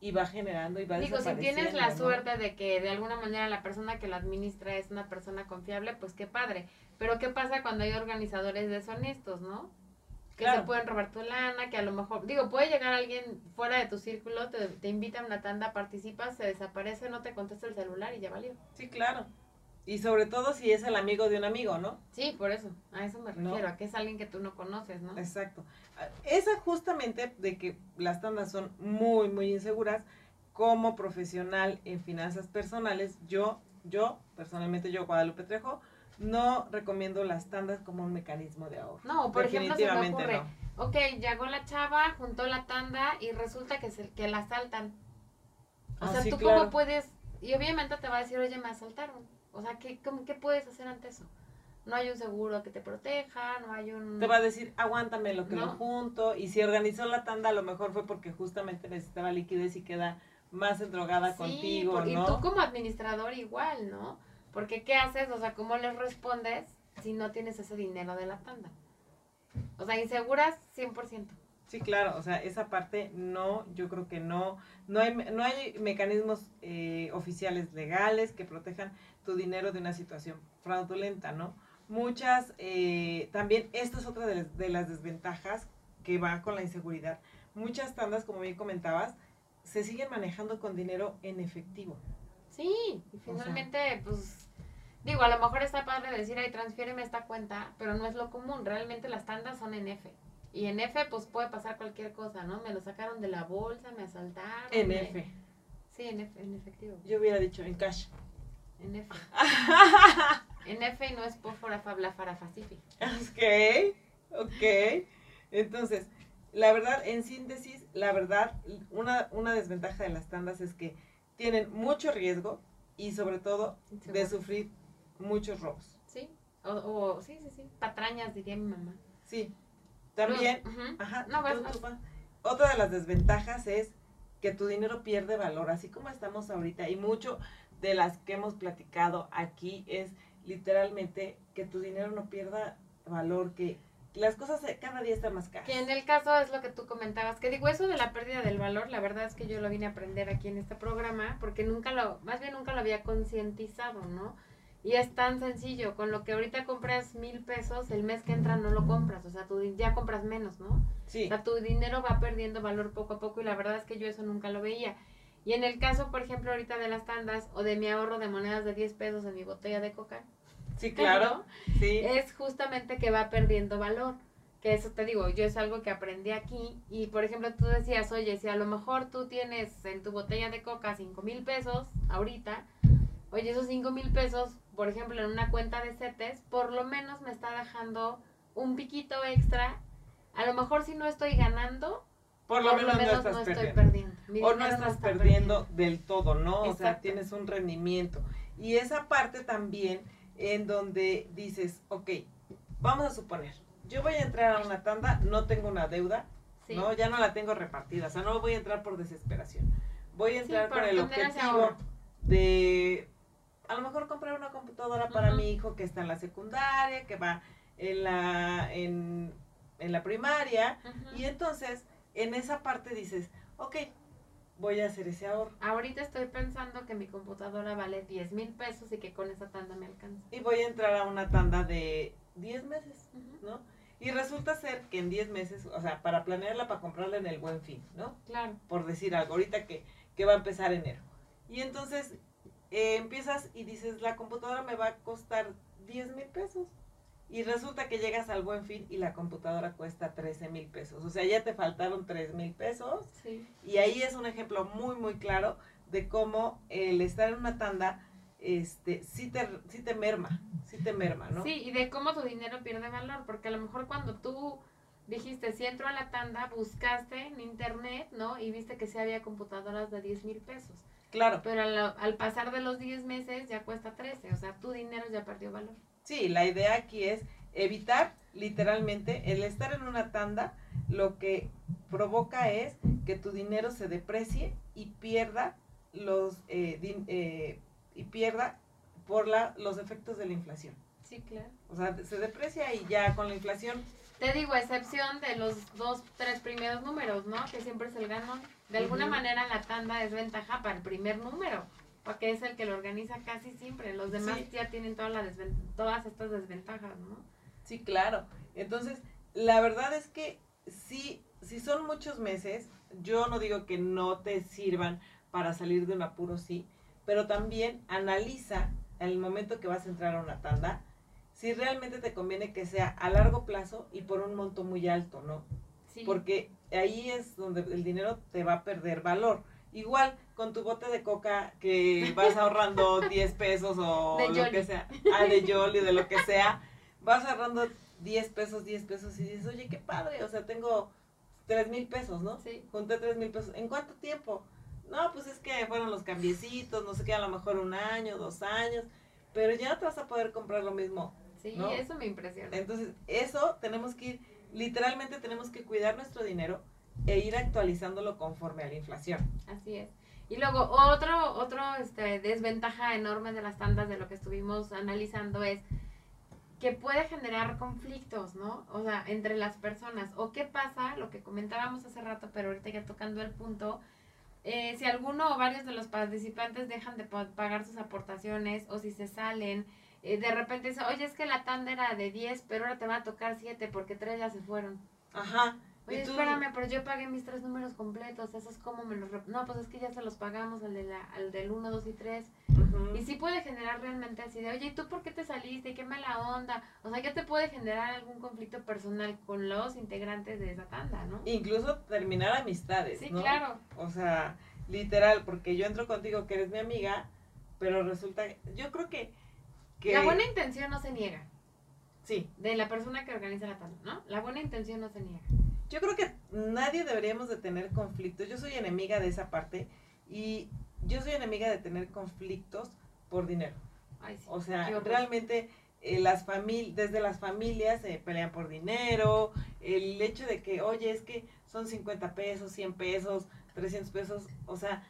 y va generando y va digo, desapareciendo. Digo, si tienes la ¿no? suerte de que de alguna manera la persona que lo administra es una persona confiable, pues qué padre. Pero ¿qué pasa cuando hay organizadores deshonestos, no? Que claro. se pueden robar tu lana, que a lo mejor, digo, puede llegar alguien fuera de tu círculo, te, te invita a una tanda, participas, se desaparece, no te contesta el celular y ya valió. Sí, claro. Y sobre todo si es el amigo de un amigo, ¿no? Sí, por eso, a eso me refiero, no. a que es alguien que tú no conoces, ¿no? Exacto. Esa justamente de que las tandas son muy, muy inseguras, como profesional en finanzas personales, yo, yo, personalmente yo, Guadalupe Trejo, no recomiendo las tandas como un mecanismo de ahorro. No, por ejemplo, se me ocurre, no. ok, llegó la chava, juntó la tanda y resulta que, se, que la asaltan. O ah, sea, sí, tú claro. cómo puedes, y obviamente te va a decir, oye, me asaltaron. O sea, ¿qué, cómo, ¿qué puedes hacer ante eso? No hay un seguro que te proteja, no hay un... Te va a decir, aguántame lo que no. lo junto, y si organizó la tanda, a lo mejor fue porque justamente necesitaba liquidez y queda más endrogada sí, contigo, por, ¿no? Y tú como administrador igual, ¿no? Porque ¿qué haces? O sea, ¿cómo les respondes si no tienes ese dinero de la tanda? O sea, inseguras cien por ciento. Sí, claro, o sea, esa parte no, yo creo que no, no hay, no hay mecanismos eh, oficiales legales que protejan tu dinero de una situación fraudulenta, ¿no? Muchas, eh, también, esta es otra de, de las desventajas que va con la inseguridad. Muchas tandas, como bien comentabas, se siguen manejando con dinero en efectivo. Sí, y finalmente, o sea, pues, digo, a lo mejor está padre decir, ay, transfiéreme esta cuenta, pero no es lo común, realmente las tandas son en F, y en F, pues, puede pasar cualquier cosa, ¿no? Me lo sacaron de la bolsa, me asaltaron. En me... F. Sí, en F, en efectivo. Yo hubiera dicho en cash. En F. En F no es pófora, fabla, fara, facifi. Ok, ok. Entonces, la verdad, en síntesis, la verdad, una, una desventaja de las tandas es que tienen mucho riesgo y sobre todo de sufrir muchos robos. Sí, o, o sí, sí, sí, patrañas diría mi mamá. Sí, también, no, uh-huh. ajá, no, vas, tú, vas. Tú, vas. Otra de las desventajas es que tu dinero pierde valor, así como estamos ahorita y mucho de las que hemos platicado aquí es literalmente que tu dinero no pierda valor, que, las cosas cada día están más caras. Que en el caso es lo que tú comentabas, que digo, eso de la pérdida del valor, la verdad es que yo lo vine a aprender aquí en este programa, porque nunca lo, más bien nunca lo había concientizado, ¿no? Y es tan sencillo, con lo que ahorita compras mil pesos, el mes que entra no lo compras, o sea, tú ya compras menos, ¿no? Sí. O sea, tu dinero va perdiendo valor poco a poco y la verdad es que yo eso nunca lo veía. Y en el caso, por ejemplo, ahorita de las tandas o de mi ahorro de monedas de diez pesos en mi botella de coca. Sí, claro. ¿No? Sí. Es justamente que va perdiendo valor, que eso te digo, yo es algo que aprendí aquí. Y, por ejemplo, tú decías, oye, si a lo mejor tú tienes en tu botella de coca cinco mil pesos ahorita, oye, esos cinco mil pesos, por ejemplo, en una cuenta de CETES, por lo menos me está dejando un piquito extra. A lo mejor si no estoy ganando, por lo, por menos, lo menos no, estás no perdiendo. estoy perdiendo. Mi o no estás no perdiendo, perdiendo del todo, ¿no? Exacto. O sea, tienes un rendimiento. Y esa parte también en donde dices, ok, vamos a suponer, yo voy a entrar a una tanda, no tengo una deuda, sí. ¿no? Ya no la tengo repartida, o sea, no voy a entrar por desesperación. Voy a entrar sí, con el objetivo de, a lo mejor, comprar una computadora uh-huh. para mi hijo que está en la secundaria, que va en la, en, en la primaria, uh-huh. y entonces en esa parte dices, ok, voy a hacer ese ahorro. Ahorita estoy pensando que mi computadora vale diez mil pesos y que con esa tanda me alcanza. Y voy a entrar a una tanda de diez meses, uh-huh. ¿no? Y resulta ser que en diez meses, o sea, para planearla, para comprarla en el Buen Fin, ¿no? Claro. Por decir algo, ahorita que, que va a empezar enero. Y entonces eh, empiezas y dices, la computadora me va a costar diez mil pesos. Y resulta que llegas al Buen Fin y la computadora cuesta trece mil pesos. O sea, ya te faltaron tres mil pesos. Sí. Y ahí es un ejemplo muy, muy claro de cómo el estar en una tanda, este, sí te, sí te merma, sí te merma, ¿no? Sí, y de cómo tu dinero pierde valor, porque a lo mejor cuando tú dijiste, si entro a la tanda, buscaste en internet, ¿no? Y viste que sí había computadoras de diez mil pesos. Claro. Pero al, al pasar de los diez meses ya cuesta trece, o sea, tu dinero ya perdió valor. Sí, la idea aquí es evitar literalmente el estar en una tanda, lo que provoca es que tu dinero se deprecie y pierda los eh, din, eh, y pierda por la, los efectos de la inflación. Sí, claro. O sea, se deprecia y ya con la inflación. Te digo, a excepción de los dos, tres primeros números, ¿no? Que siempre es el ganón. De alguna uh-huh. manera la tanda es ventaja para el primer número, porque es el que lo organiza casi siempre. Los demás sí. ya tienen toda la todas estas desventajas, ¿no? Sí, claro. Entonces, la verdad es que sí, si son muchos meses, yo no digo que no te sirvan para salir de un apuro, sí, pero también analiza el momento que vas a entrar a una tanda, si realmente te conviene que sea a largo plazo y por un monto muy alto, ¿no? Sí. Porque ahí es donde el dinero te va a perder valor. Igual con tu bote de coca que vas ahorrando diez pesos o de lo Yoli. que sea, ah, de Yoli, de lo que sea, vas ahorrando diez pesos, diez pesos y dices, oye, qué padre, o sea, tengo tres mil pesos, ¿no? Sí. Junté tres mil pesos. ¿En cuánto tiempo? No, pues es que fueron los cambiecitos, no sé qué, a lo mejor un año, dos años, pero ya no te vas a poder comprar lo mismo. Sí, ¿no? Eso me impresiona. Entonces, eso tenemos que ir, literalmente tenemos que cuidar nuestro dinero e ir actualizándolo conforme a la inflación. Así es. Y luego, otro, otro este, desventaja enorme de las tandas, de lo que estuvimos analizando, es que puede generar conflictos, ¿no? O sea, entre las personas. O qué pasa, lo que comentábamos hace rato, pero ahorita ya tocando el punto, eh, si alguno o varios de los participantes dejan de pagar sus aportaciones, o si se salen, eh, de repente dicen, oye, es que la tanda era de diez, pero ahora te van a tocar siete porque tres ya se fueron. Ajá. Oye, espérame, pero yo pagué mis tres números completos, esos cómo me los... No, pues es que ya se los pagamos al, de la, al del uno, dos y tres. Uh-huh. Y sí puede generar realmente así de, oye, ¿y tú por qué te saliste? ¿Qué mala onda? O sea, ya te puede generar algún conflicto personal con los integrantes de esa tanda, ¿no? Incluso terminar amistades, sí, ¿no? Claro. O sea, literal, porque yo entro contigo que eres mi amiga, pero resulta... Yo creo que... que... La buena intención no se niega. Sí. De la persona que organiza la tanda, ¿no? La buena intención no se niega. Yo creo que nadie deberíamos de tener conflictos. Yo soy enemiga de esa parte y yo soy enemiga de tener conflictos por dinero. Ay, sí. O sea, yo realmente eh, las famili- desde las familias se eh, pelean por dinero. El hecho de que, oye, es que son cincuenta pesos, cien pesos, trescientos pesos. O sea,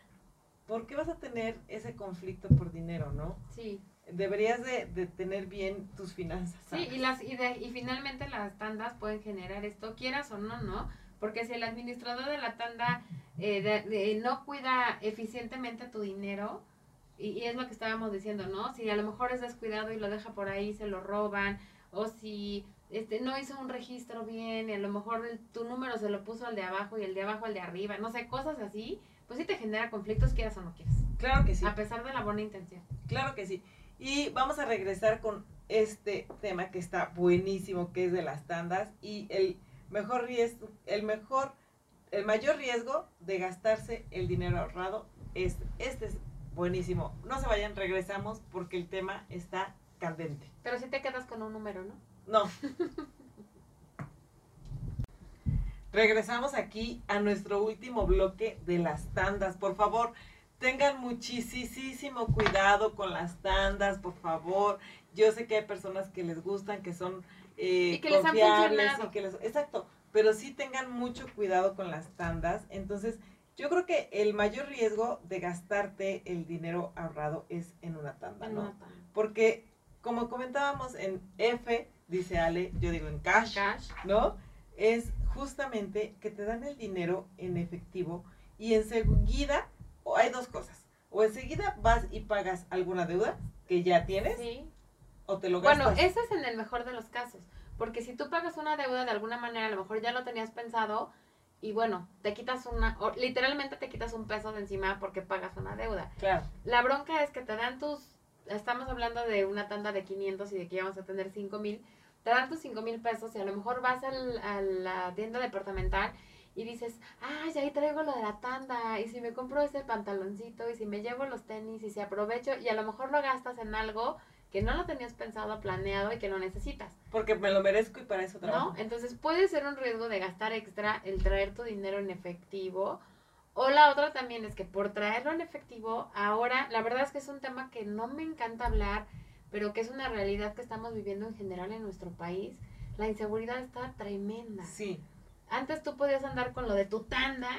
¿por qué vas a tener ese conflicto por dinero, no? Sí. deberías de, de tener bien tus finanzas, ¿sabes? Sí, y las y, de, y finalmente las tandas pueden generar esto, quieras o no, ¿no? Porque si el administrador de la tanda eh, de, de, no cuida eficientemente tu dinero, y, y es lo que estábamos diciendo, ¿no? Si a lo mejor es descuidado y lo deja por ahí, se lo roban, o si este no hizo un registro bien, y a lo mejor el, tu número se lo puso al de abajo y el de abajo al de arriba, no sé, cosas así, pues sí te genera conflictos, quieras o no quieras. Claro que sí. A pesar de la buena intención. Claro que sí. Y vamos a regresar con este tema que está buenísimo, que es de las tandas, y el mejor riesgo, el mejor, el mayor riesgo de gastarse el dinero ahorrado es, este es buenísimo. No se vayan, regresamos porque el tema está candente. Pero si te quedas con un número, ¿no? No. Regresamos aquí a nuestro último bloque de las tandas. Por favor, tengan muchísimo cuidado con las tandas, por favor. Yo sé que hay personas que les gustan, que son eh, y que confiables. Les han funcionado. Y que les, exacto, pero sí tengan mucho cuidado con las tandas. Entonces, yo creo que el mayor riesgo de gastarte el dinero ahorrado es en una tanda, en ¿no? Una tanda. Porque, como comentábamos en F, dice Ale, yo digo en cash, cash, ¿no? Es justamente que te dan el dinero en efectivo y enseguida, o hay dos cosas, o enseguida vas y pagas alguna deuda que ya tienes, sí, o te lo gastas. Bueno, eso es en el mejor de los casos, porque si tú pagas una deuda de alguna manera, a lo mejor ya lo tenías pensado y bueno, te quitas una, o literalmente te quitas un peso de encima porque pagas una deuda. Claro. La bronca es que te dan tus, estamos hablando de una tanda de quinientos y de que íbamos a tener cinco mil, te dan tus cinco mil pesos y a lo mejor vas al, a la tienda departamental y dices, ay, ahí traigo lo de la tanda, y si me compro ese pantaloncito, y si me llevo los tenis, y si aprovecho, y a lo mejor lo gastas en algo que no lo tenías pensado, planeado, y que no necesitas. Porque me lo merezco y para eso trabajo. ¿No? Entonces puede ser un riesgo de gastar extra el traer tu dinero en efectivo, o la otra también es que por traerlo en efectivo, ahora, la verdad es que es un tema que no me encanta hablar, pero que es una realidad que estamos viviendo en general en nuestro país, la inseguridad está tremenda. Sí. Antes tú podías andar con lo de tu tanda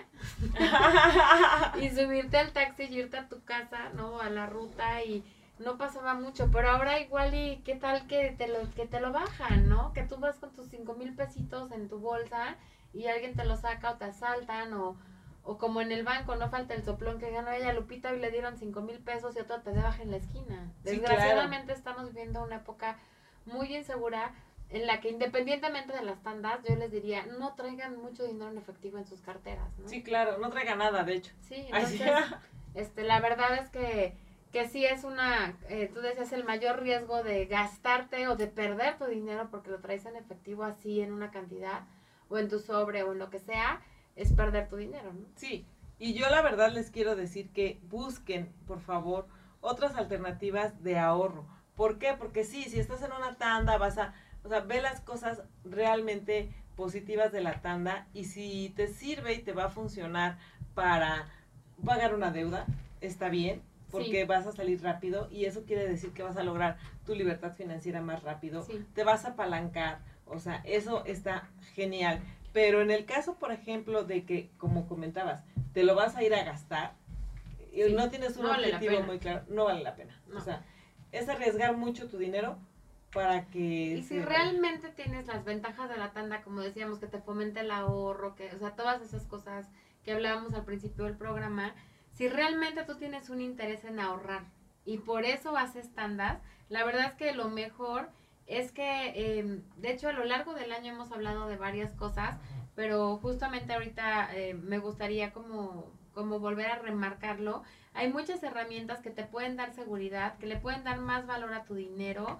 y subirte al taxi y irte a tu casa, ¿no? A la ruta y no pasaba mucho, pero ahora igual y qué tal que te lo, que te lo bajan, ¿no? Que tú vas con tus cinco mil pesitos en tu bolsa y alguien te lo saca o te asaltan o, o como en el banco, no falta el soplón que ganó ella Lupita y le dieron cinco mil pesos y otro te baja en la esquina. Desgraciadamente sí, claro, estamos viviendo una época muy insegura, en la que independientemente de las tandas, yo les diría, no traigan mucho dinero en efectivo en sus carteras, ¿no? Sí, claro, no traigan nada, de hecho. Sí, entonces, ay, sí, este, la verdad es que, que sí es una, eh, tú decías, el mayor riesgo de gastarte o de perder tu dinero porque lo traes en efectivo así en una cantidad, o en tu sobre, o en lo que sea, es perder tu dinero, ¿no? Sí, y yo la verdad les quiero decir que busquen, por favor, otras alternativas de ahorro. ¿Por qué? Porque sí, si estás en una tanda, vas a... O sea, ve las cosas realmente positivas de la tanda y si te sirve y te va a funcionar para pagar una deuda, está bien, porque sí, vas a salir rápido y eso quiere decir que vas a lograr tu libertad financiera más rápido, sí, te vas a apalancar, o sea, eso está genial. Pero en el caso, por ejemplo, de que, como comentabas, te lo vas a ir a gastar y sí, no tienes un no objetivo vale muy claro, no vale la pena. No. O sea, es arriesgar mucho tu dinero para que... Y si realmente tienes las ventajas de la tanda, como decíamos, que te fomenta el ahorro, que, o sea, todas esas cosas que hablábamos al principio del programa, si realmente tú tienes un interés en ahorrar y por eso haces tandas, la verdad es que lo mejor es que, eh, de hecho, a lo largo del año hemos hablado de varias cosas, pero justamente ahorita eh, me gustaría como... como volver a remarcarlo. Hay muchas herramientas que te pueden dar seguridad, que le pueden dar más valor a tu dinero,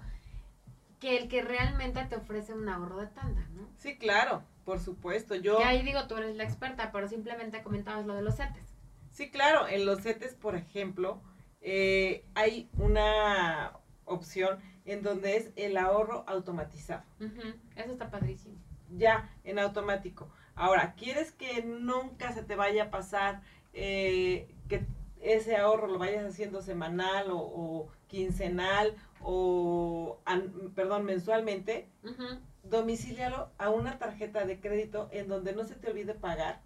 que el que realmente te ofrece un ahorro de tanda, ¿no? Sí, claro, por supuesto. Yo... Que ahí digo, tú eres la experta, pero simplemente comentabas lo de los CETES. Sí, claro, en los CETES, por ejemplo, eh, hay una opción en donde es el ahorro automatizado. Uh-huh. Eso está padrísimo. Ya, en automático. Ahora, ¿quieres que nunca se te vaya a pasar eh, que ese ahorro lo vayas haciendo semanal o, o quincenal o, an, perdón, mensualmente? Uh-huh. Domicílialo a una tarjeta de crédito en donde no se te olvide pagar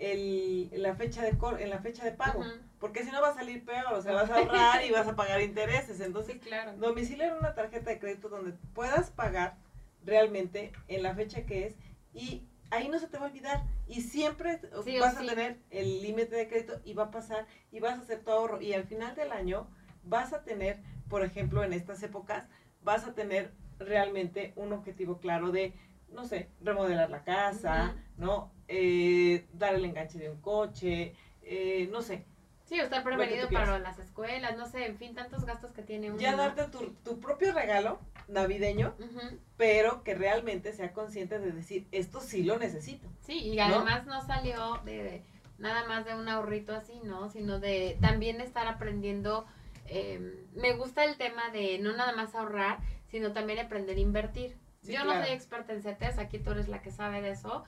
el, la fecha de cor, en la fecha de pago, uh-huh. porque si no va a salir peor, o sea, vas a ahorrar y vas a pagar intereses, entonces sí, claro. domiciliar una tarjeta de crédito donde puedas pagar realmente en la fecha que es y ahí no se te va a olvidar y siempre sí, vas a sí. tener el límite de crédito y va a pasar y vas a hacer tu ahorro y al final del año vas a tener, por ejemplo, en estas épocas, vas a tener realmente un objetivo claro de, no sé, remodelar la casa, uh-huh. ¿no? Eh, dar el enganche de un coche, eh, no sé. Sí, o estar prevenido para las escuelas, no sé, en fin, tantos gastos que tiene uno. Ya darte tu, tu propio regalo navideño, uh-huh. pero que realmente sea consciente de decir, esto sí lo necesito. Sí, y además no, no salió de, de nada más de un ahorrito así, ¿no? Sino de también estar aprendiendo, eh, me gusta el tema de no nada más ahorrar, sino también aprender a invertir. Sí, yo claro. no soy experta en C E T E S, aquí tú eres la que sabe de eso,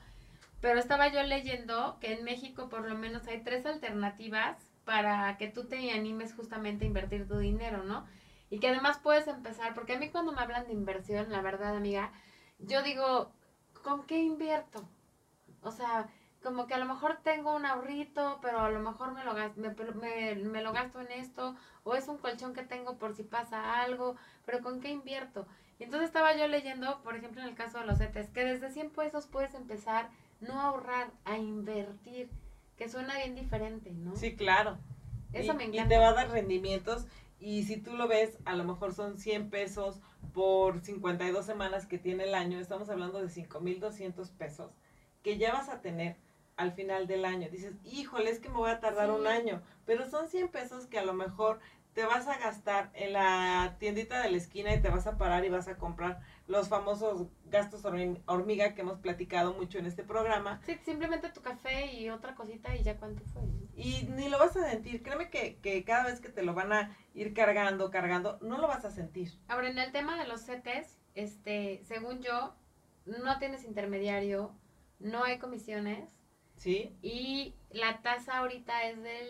pero estaba yo leyendo que en México por lo menos hay tres alternativas para que tú te animes justamente a invertir tu dinero, ¿no? Y que además puedes empezar, porque a mí cuando me hablan de inversión, la verdad, amiga, yo digo, ¿con qué invierto? O sea, como que a lo mejor tengo un ahorrito, pero a lo mejor me lo, gasto, me, me, me lo gasto en esto, o es un colchón que tengo por si pasa algo, pero ¿con qué invierto? Entonces estaba yo leyendo, por ejemplo, en el caso de los C E T E S, que desde cien pesos puedes empezar no a ahorrar, a invertir, que suena bien diferente, ¿no? Sí, claro. Eso y, me encanta. Y te va a dar rendimientos, y si tú lo ves, a lo mejor son cien pesos por cincuenta y dos semanas que tiene el año, estamos hablando de cinco mil doscientos pesos, que ya vas a tener al final del año. Dices, híjole, es que me voy a tardar sí. un año, pero son cien pesos que a lo mejor te vas a gastar en la tiendita de la esquina y te vas a parar y vas a comprar los famosos gastos hormiga que hemos platicado mucho en este programa. Sí, simplemente tu café y otra cosita y ya cuánto fue. Y ni lo vas a sentir, créeme que, que cada vez que te lo van a ir cargando, cargando, no lo vas a sentir. Ahora, en el tema de los C E T E S, este, según yo, no tienes intermediario, no hay comisiones. Sí. Y la tasa ahorita es del...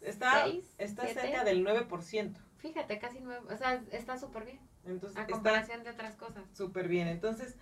Está, está cerca del nueve por ciento. Fíjate, casi nueve, o sea, está súper bien. Entonces, a comparación de otras cosas. Súper bien. Entonces,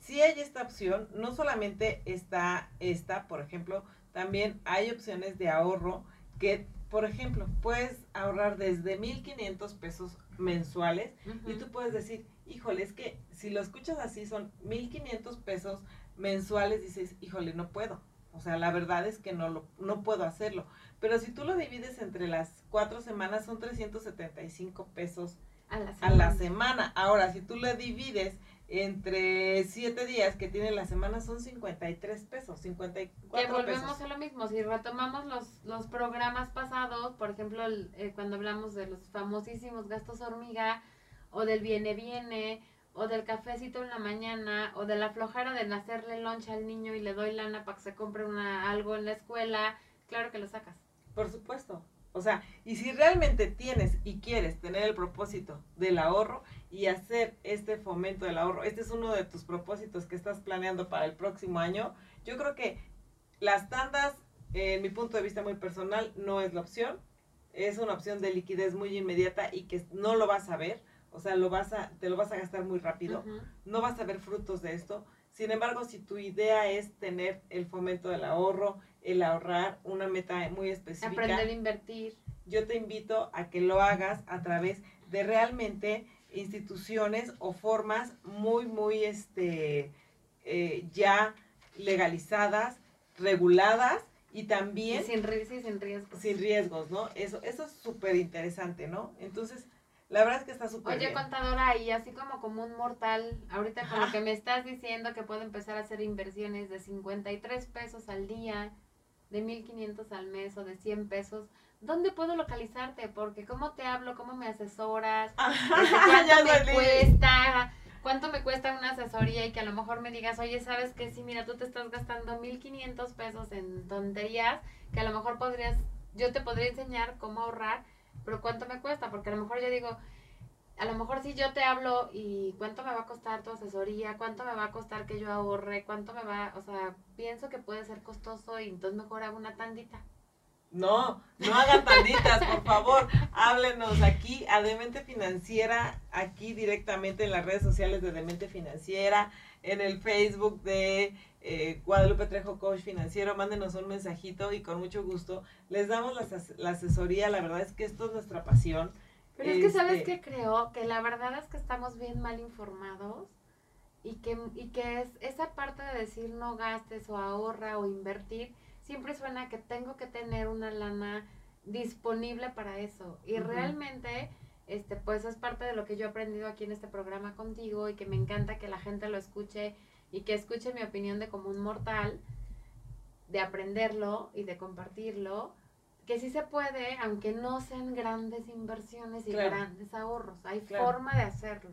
si hay esta opción, no solamente está esta, por ejemplo, también hay opciones de ahorro que, por ejemplo, puedes ahorrar desde mil quinientos pesos mensuales uh-huh. y tú puedes decir, híjole, es que si lo escuchas así son mil quinientos pesos mensuales, dices, híjole, no puedo. O sea, la verdad es que no lo, no puedo hacerlo. Pero si tú lo divides entre las cuatro semanas, son trescientos setenta y cinco pesos a la semana. A la semana. Ahora, si tú lo divides entre siete días que tiene la semana, son cincuenta y tres pesos, cincuenta y cuatro pesos. Que volvemos pesos. A lo mismo. Si retomamos los, los programas pasados, por ejemplo, el, eh, cuando hablamos de los famosísimos gastos hormiga, o del viene-viene, o del cafecito en la mañana, o de la flojera de hacerle lunch al niño y le doy lana para que se compre una, algo en la escuela, claro que lo sacas. Por supuesto. O sea, y si realmente tienes y quieres tener el propósito del ahorro y hacer este fomento del ahorro, este es uno de tus propósitos que estás planeando para el próximo año, yo creo que las tandas, en mi punto de vista muy personal, no es la opción. Es una opción de liquidez muy inmediata y que no lo vas a ver. O sea, lo vas a, te lo vas a gastar muy rápido, uh-huh. no vas a ver frutos de esto. Sin embargo, si tu idea es tener el fomento del ahorro, el ahorrar, una meta muy específica. Aprender a invertir. Yo te invito a que lo hagas a través de realmente instituciones o formas muy, muy este eh, ya legalizadas, reguladas y también... Y sin, y sin riesgos. Sin riesgos, ¿no? Eso, eso es súper interesante, ¿no? Entonces... La verdad es que está súper bien. Oye, contadora, y así como como un mortal, ahorita con lo que me estás diciendo que puedo empezar a hacer inversiones de cincuenta y tres pesos al día, de mil quinientos al mes o de cien pesos, ¿dónde puedo localizarte? Porque ¿cómo te hablo? ¿Cómo me asesoras? ¿Cuánto me cuesta? ¿Cuánto me cuesta una asesoría? Y que a lo mejor me digas, oye, ¿sabes qué? Sí, mira, tú te estás gastando mil quinientos pesos en tonterías, que a lo mejor podrías, yo te podría enseñar cómo ahorrar, pero ¿cuánto me cuesta? Porque a lo mejor yo digo, a lo mejor si yo te hablo y ¿cuánto me va a costar tu asesoría? ¿Cuánto me va a costar que yo ahorre? ¿Cuánto me va? O sea, pienso que puede ser costoso y entonces mejor hago una tandita. No, no hagan tanditas, por favor. Háblenos aquí a Demente Financiera, aquí directamente en las redes sociales de Demente Financiera. en el Facebook de eh, Guadalupe Trejo Coach Financiero, mándenos un mensajito y con mucho gusto les damos la, la asesoría. La verdad es que esto es nuestra pasión. Pero este, es que ¿sabes qué creo? Que la verdad es que estamos bien mal informados y que, y que es esa parte de decir no gastes o ahorra o invertir, siempre suena que tengo que tener una lana disponible para eso. Y uh-huh. realmente, este, pues es parte de lo que yo he aprendido aquí en este programa contigo y que me encanta que la gente lo escuche y que escuche mi opinión de común mortal, de aprenderlo y de compartirlo, que sí se puede, aunque no sean grandes inversiones y claro. grandes ahorros. Hay claro. forma de hacerlo.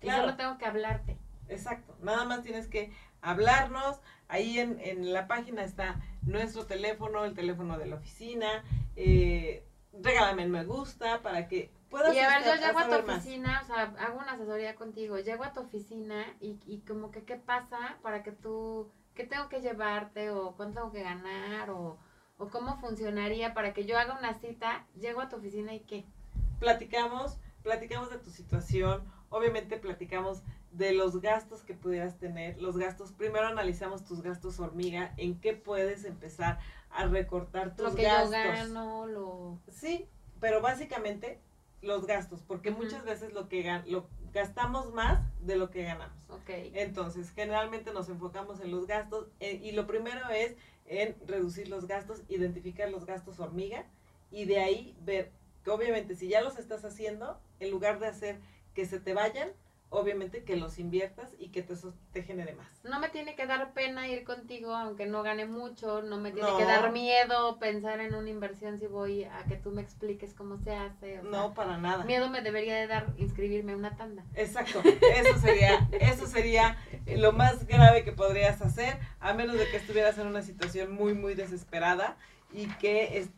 Claro. Y solo tengo que hablarte. Exacto. Nada más tienes que hablarnos. Ahí en, en la página está nuestro teléfono, el teléfono de la oficina. Eh, regálame el me gusta para que puedas... Y a ver, yo llego a, a tu oficina, más. o sea, hago una asesoría contigo. Llego a tu oficina y, y como que qué pasa para que tú... ¿Qué tengo que llevarte? ¿O cuánto tengo que ganar? ¿O...? ¿O cómo funcionaría para que yo haga una cita, llego a tu oficina y qué? Platicamos, platicamos de tu situación, obviamente platicamos de los gastos que pudieras tener, los gastos, primero analizamos tus gastos hormiga, en qué puedes empezar a recortar tus gastos. Lo que gastos. yo gano, lo... Sí, pero básicamente los gastos, porque uh-huh. muchas veces lo que gan- lo gastamos más de lo que ganamos. Okay. Entonces, generalmente nos enfocamos en los gastos eh, y lo primero es... en reducir los gastos, identificar los gastos hormiga y de ahí ver que obviamente si ya los estás haciendo, en lugar de hacer que se te vayan, obviamente que los inviertas y que te, te genere más. No me tiene que dar pena ir contigo aunque no gane mucho, no me tiene no. que dar miedo pensar en una inversión si voy a que tú me expliques cómo se hace. O no, sea, para nada. Miedo me debería de dar inscribirme a una tanda. Exacto, eso sería, eso sería lo más grave que podrías hacer, a menos de que estuvieras en una situación muy, muy desesperada y que es,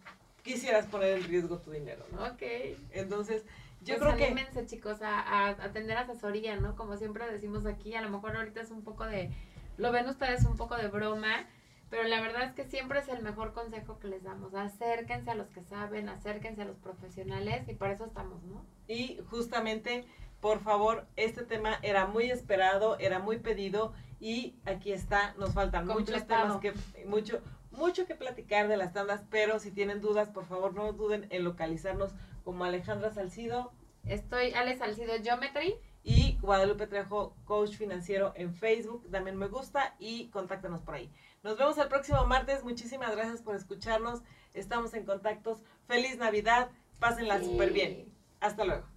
quisieras poner en riesgo tu dinero, ¿no? Ok. Entonces... Yo pues creo anímense, que... chicos, a, a, a tener asesoría, ¿no? Como siempre decimos aquí, a lo mejor ahorita es un poco de... Lo ven ustedes un poco de broma, pero la verdad es que siempre es el mejor consejo que les damos. Acérquense a los que saben, acérquense a los profesionales y para eso estamos, ¿no? Y justamente, por favor, este tema era muy esperado, era muy pedido y aquí está, nos faltan Completado. muchos temas que... mucho mucho que platicar de las tandas, pero si tienen dudas, por favor, no duden en localizarnos como Alejandra Salcido. Estoy Ale Salcido Geometry. Y Guadalupe Trejo Coach Financiero en Facebook. Dame un me gusta y contáctanos por ahí. Nos vemos el próximo martes. Muchísimas gracias por escucharnos. Estamos en contactos. Feliz Navidad. Pásenla súper bien. Hasta luego.